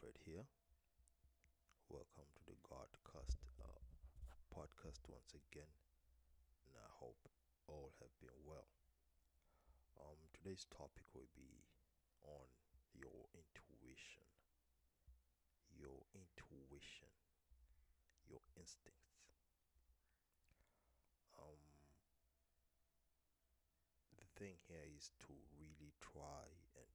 Alfred here. Welcome to the Godcast podcast once again, and I hope all have been well. Today's topic will be on your intuition, your instincts. The thing here is to really try and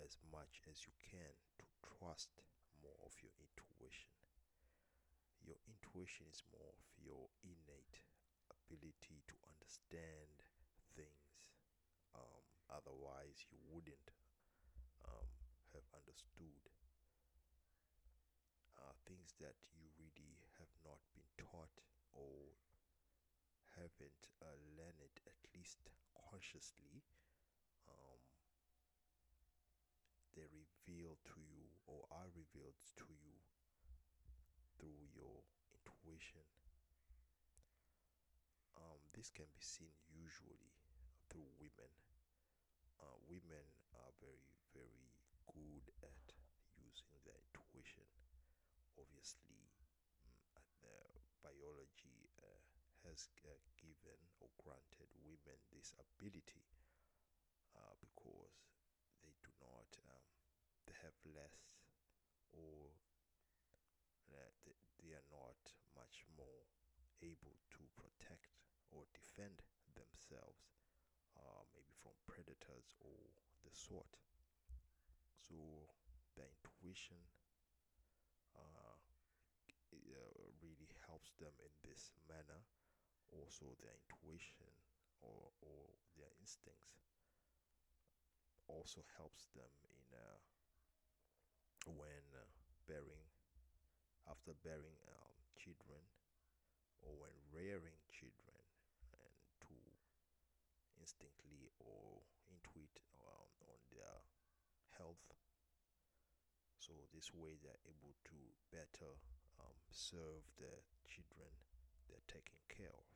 as much as you can to trust more of your intuition. Your intuition is more of your innate ability to understand things. Otherwise, you wouldn't have understood things that you really have not been taught or haven't learned it, at least consciously. They reveal to you or are revealed to you through your intuition. This can be seen usually through women. Women are very, very good at using their intuition. Obviously, their biology has given or granted women this ability because they do not, they have less, or they are not much more able to protect or defend themselves, maybe from predators or the sort. So their intuition really helps them in this manner. Also, their intuition or their instincts also helps them in when bearing children, or when rearing children, and to instinctively or intuit on their health. So this way they're able to better serve the children they're taking care of.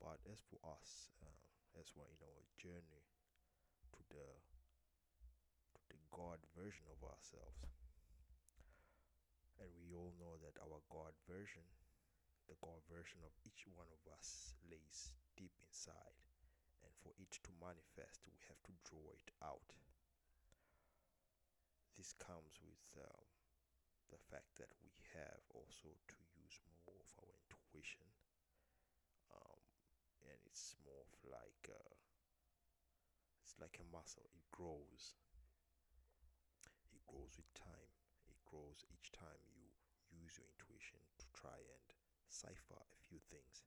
But as for us, as we're in our journey to the God version of ourselves, and we all know that our God version, the God version of each one of us, lays deep inside, and for it to manifest, we have to draw it out. This comes with the fact that we have also to use more of our intuition, and it's more of like it's like a muscle. It grows with time. It grows each time you use your intuition to try and cipher a few things,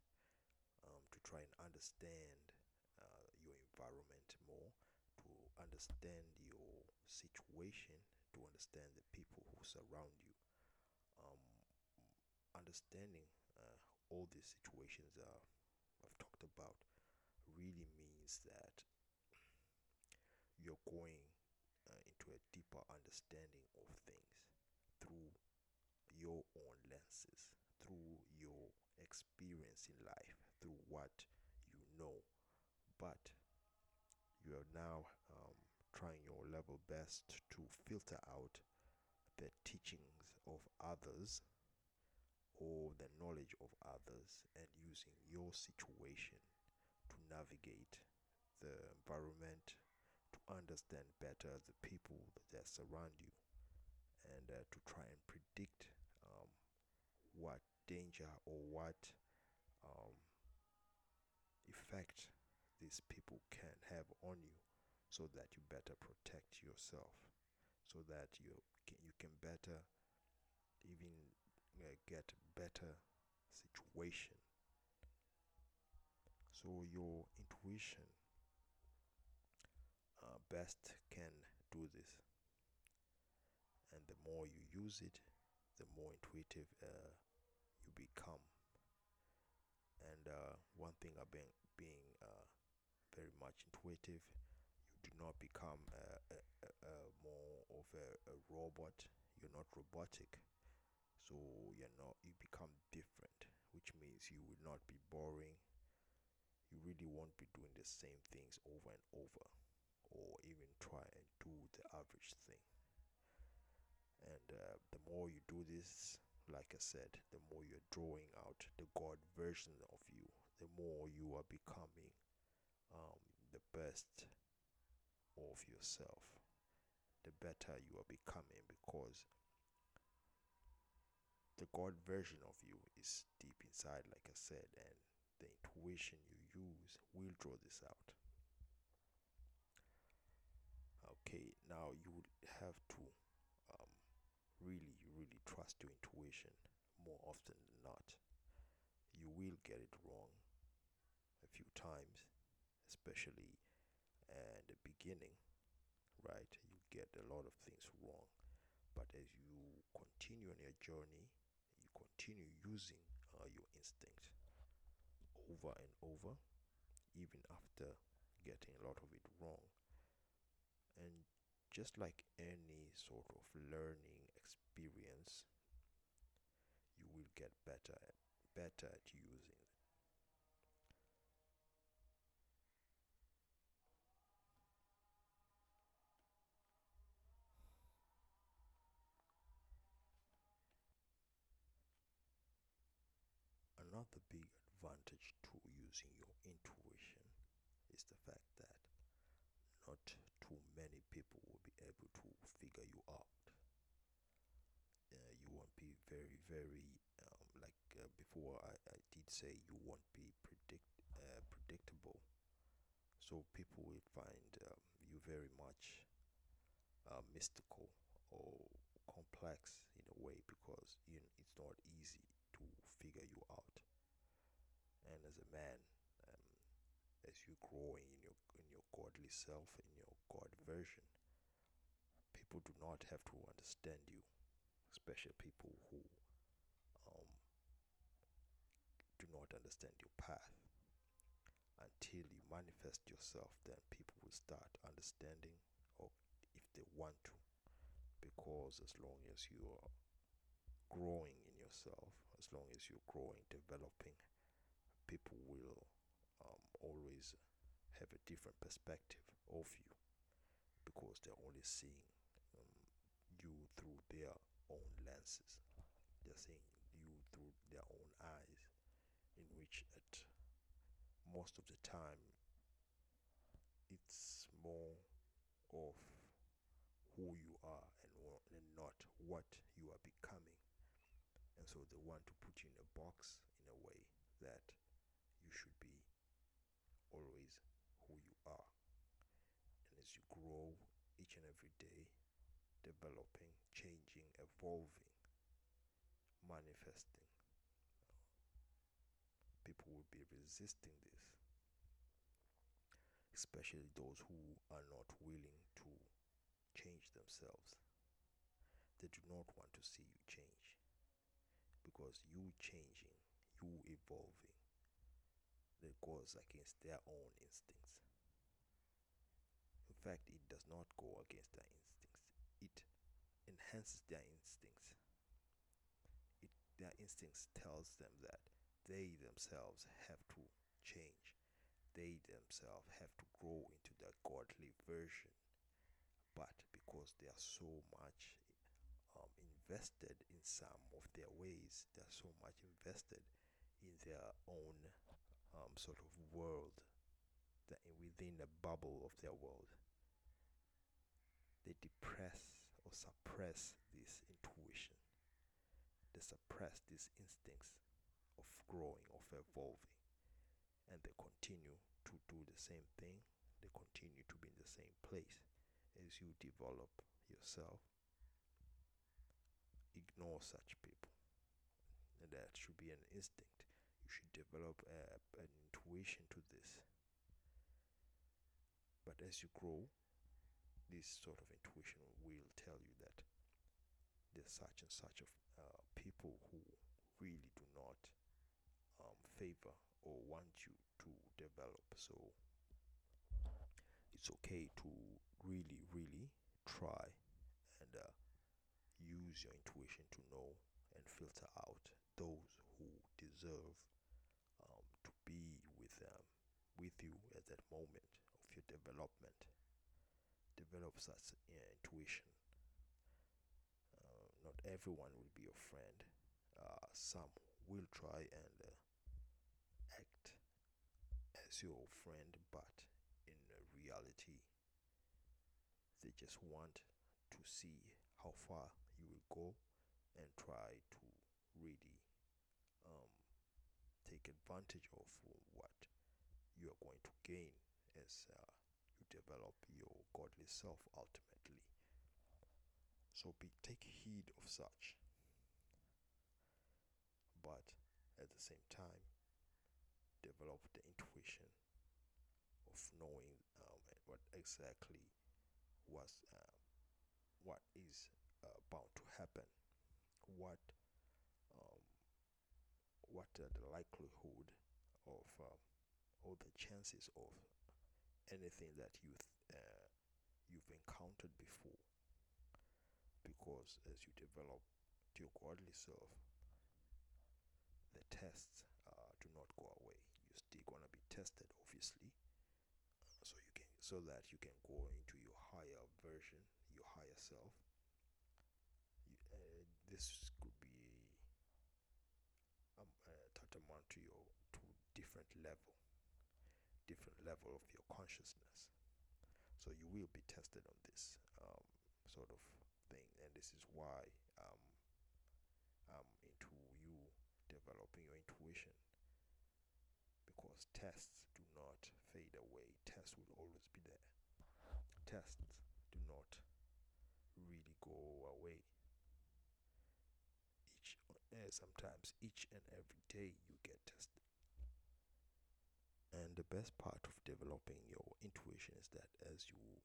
to try and understand your environment more, to understand your situation, to understand the people who surround you. Understanding all these situations I've talked about really means that you're going into a deeper understanding of things through your own lenses, through your experience in life, through what you know. But you are now trying your level best to filter out the teachings of others or the knowledge of others, and using your situation to navigate the environment, to understand better the people that surround you, and to try and predict what danger or what effect these people can have on you, so that you better protect yourself, so that you can better even get better situation. So your intuition best can do this, and the more you use it, the more intuitive you become. And one thing about being very much intuitive, you do not become more of a robot. You're not robotic, so you become different, which means you will not be boring. You really won't be doing the same things over and over. or even try and do the average thing. And the more you do this, like I said, the more you're drawing out the God version of you, the more you are becoming the best of yourself, the better you are becoming, because the God version of you is deep inside, like I said, and the intuition you use will draw this out. Okay, now you would have to really trust your intuition more often than not. You will get it wrong a few times, especially at the beginning, right? You get a lot of things wrong, but as you continue on your journey, you continue using your instinct over and over, even after getting a lot of it wrong. And just like any sort of learning experience, you will get better at using it. Another big advantage to using your intuition is the fact that not too many people will be able to figure you out. You won't be very before I did say you won't be predictable, so people will find you very much mystical or complex in a way, because it's not easy to figure you out. And as a man, as you're growing in your godly self, in your God version, people do not have to understand you, especially people who do not understand your path. Until you manifest yourself, then people will start understanding, or if they want to, because as long as you are growing in yourself, as long as you're growing, developing, people will always have a different perspective of you, because they're only seeing you through their own lenses. They're seeing you through their own eyes, in which at most of the time it's more of who you are and not what you are becoming. And so they want to put you in a box in a way that you should be always who you are. And as you grow each and every day, developing, changing, evolving, manifesting, people will be resisting this, especially those who are not willing to change themselves. They do not want to see you change, because you changing, you evolving, that goes against their own instincts. In fact, it does not go against their instincts. It enhances their instincts. Their instincts tells them that they themselves have to change. They themselves have to grow into their godly version. But because they are so much invested in some of their ways, they are so much invested in their own sort of world, that within the bubble of their world, they depress or suppress this intuition. They suppress these instincts of growing, of evolving, and they continue to do the same thing. They continue to be in the same place. As you develop yourself, ignore such people, and that should be an instinct. You should develop an intuition to this. But as you grow, this sort of intuition will tell you that there's such and such of people who really do not favor or want you to develop. So it's okay to really try and use your intuition to know and filter out those who deserve to be with you at that moment of your development, Develop such intuition. Not everyone will be your friend. Some will try and act as your friend, but in reality, they just want to see how far you will go and try to really take advantage of what you are going to gain as you develop your godly self ultimately. So take heed of such, but at the same time, develop the intuition of knowing what is bound to happen, what are the likelihood of or the chances of anything that you've encountered before. Because as you develop your godly self, the tests do not go away. You're still gonna be tested, obviously, so that you can go into your higher version, your higher self. This could be tantamount to your different level of your consciousness. So you will be tested on this sort of thing, and this is why I'm into you developing your intuition, because tests do not fade away. Tests will always be there. Tests do not really go away. Sometimes each and every day you get tested. And the best part of developing your intuition is that as you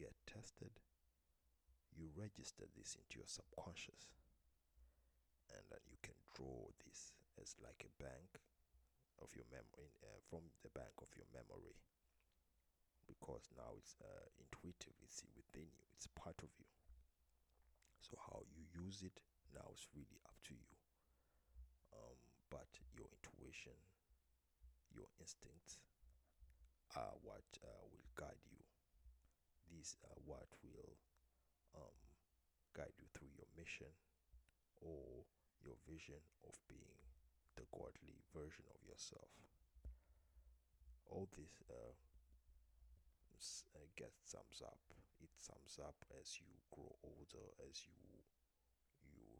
get tested, you register this into your subconscious, and then you can draw this as like a bank of your memory, from the bank of your memory, because now it's intuitive, it's within you, it's part of you. So how you use it now is really up to you, but your intuition, your instincts are what will guide you. These are what will guide you through your mission or your vision of being the godly version of yourself. All this sums up as you grow older, as you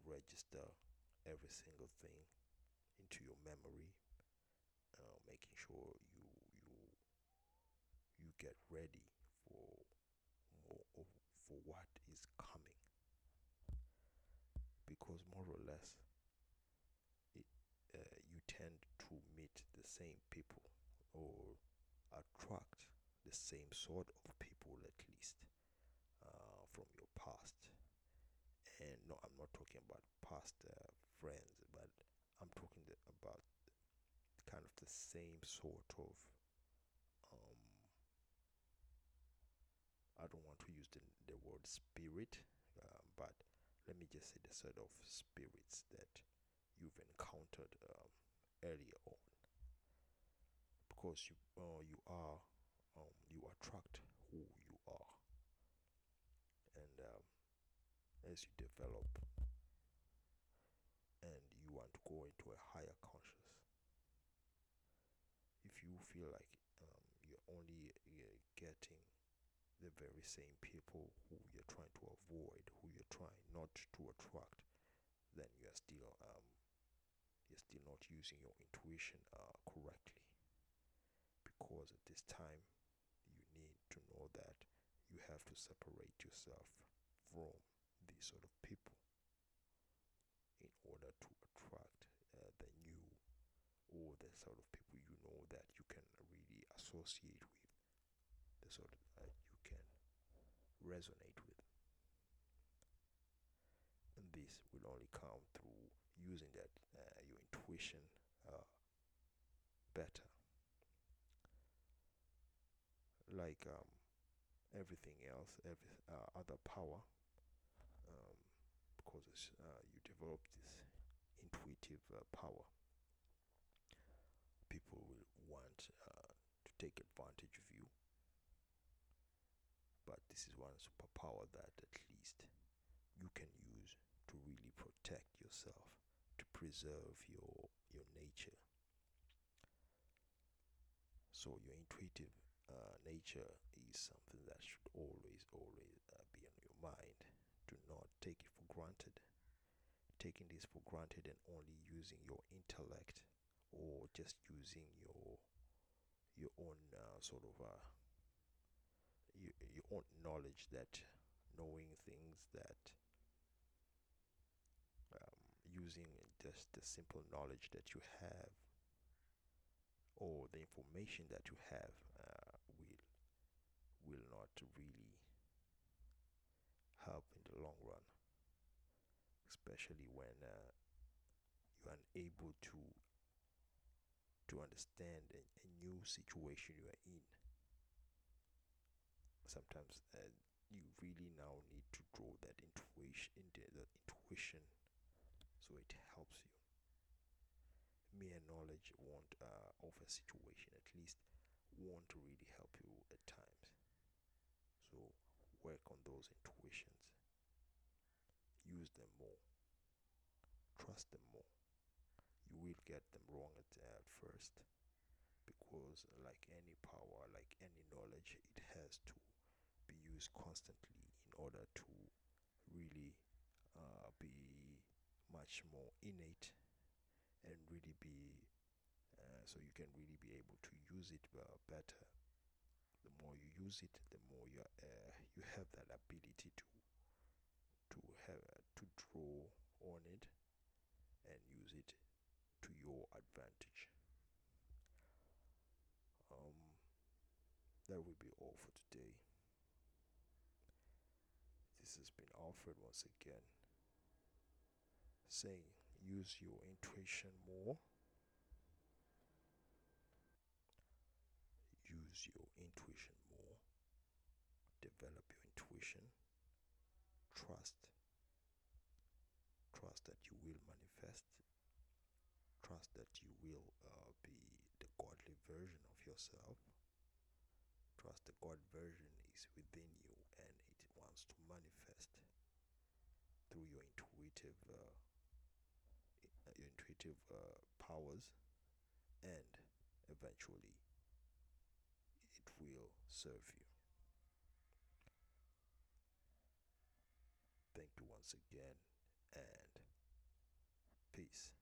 register every single thing into your memory, making sure you get ready for what is coming. Because more or less, you tend to meet the same people or attract the same sort of people, at least from your past. And no, I'm not talking about past friends, but I'm talking about kind of the same sort of, I don't want to use the word spirit, but let me just say the sort of spirits that you've encountered earlier on. Because you attract who you are. And as you develop and you want to go into a higher conscious, if you feel like you're only getting the very same people who you're trying to avoid, who you're trying not to attract, then you're still not using your intuition correctly, because at this time you need to know that you have to separate yourself from these sort of people in order to attract the new, or the sort of people you know that you can really associate with, the sort that you can resonate with. And this will only come through using that your intuition better. Like everything else, every other power. Because you develop this intuitive power, people will want to take advantage of you, but this is one superpower that at least you can use to really protect yourself, to preserve your nature. So your intuitive nature is something that should always be on your mind. Do not take it for granted. Taking this for granted and only using your intellect or just using your own your own knowledge, that knowing things that using just the simple knowledge that you have or the information that you have will not really help in the long run, especially when you are unable to understand a new situation you are in. Sometimes you really now need to draw that intuition, so it helps you. Mere knowledge won't of a situation, at least, won't really help you at times. So work on those intuitions. Use them more. Trust them more. You will get them wrong at first, because like any power, like any knowledge, it has to be used constantly in order to really be much more innate and really be so you can really be able to use it better. The more you use it, the more you have that ability to draw on it and use it to your advantage. That will be all for today. This has been Alfred once again, saying use your intuition more. Use your intuition more. Develop your intuition. Trust that you will manifest. Trust that you will be the godly version of yourself. Trust the God version is within you and it wants to manifest through your intuitive powers, and eventually it will serve you. Thank you once again, and peace.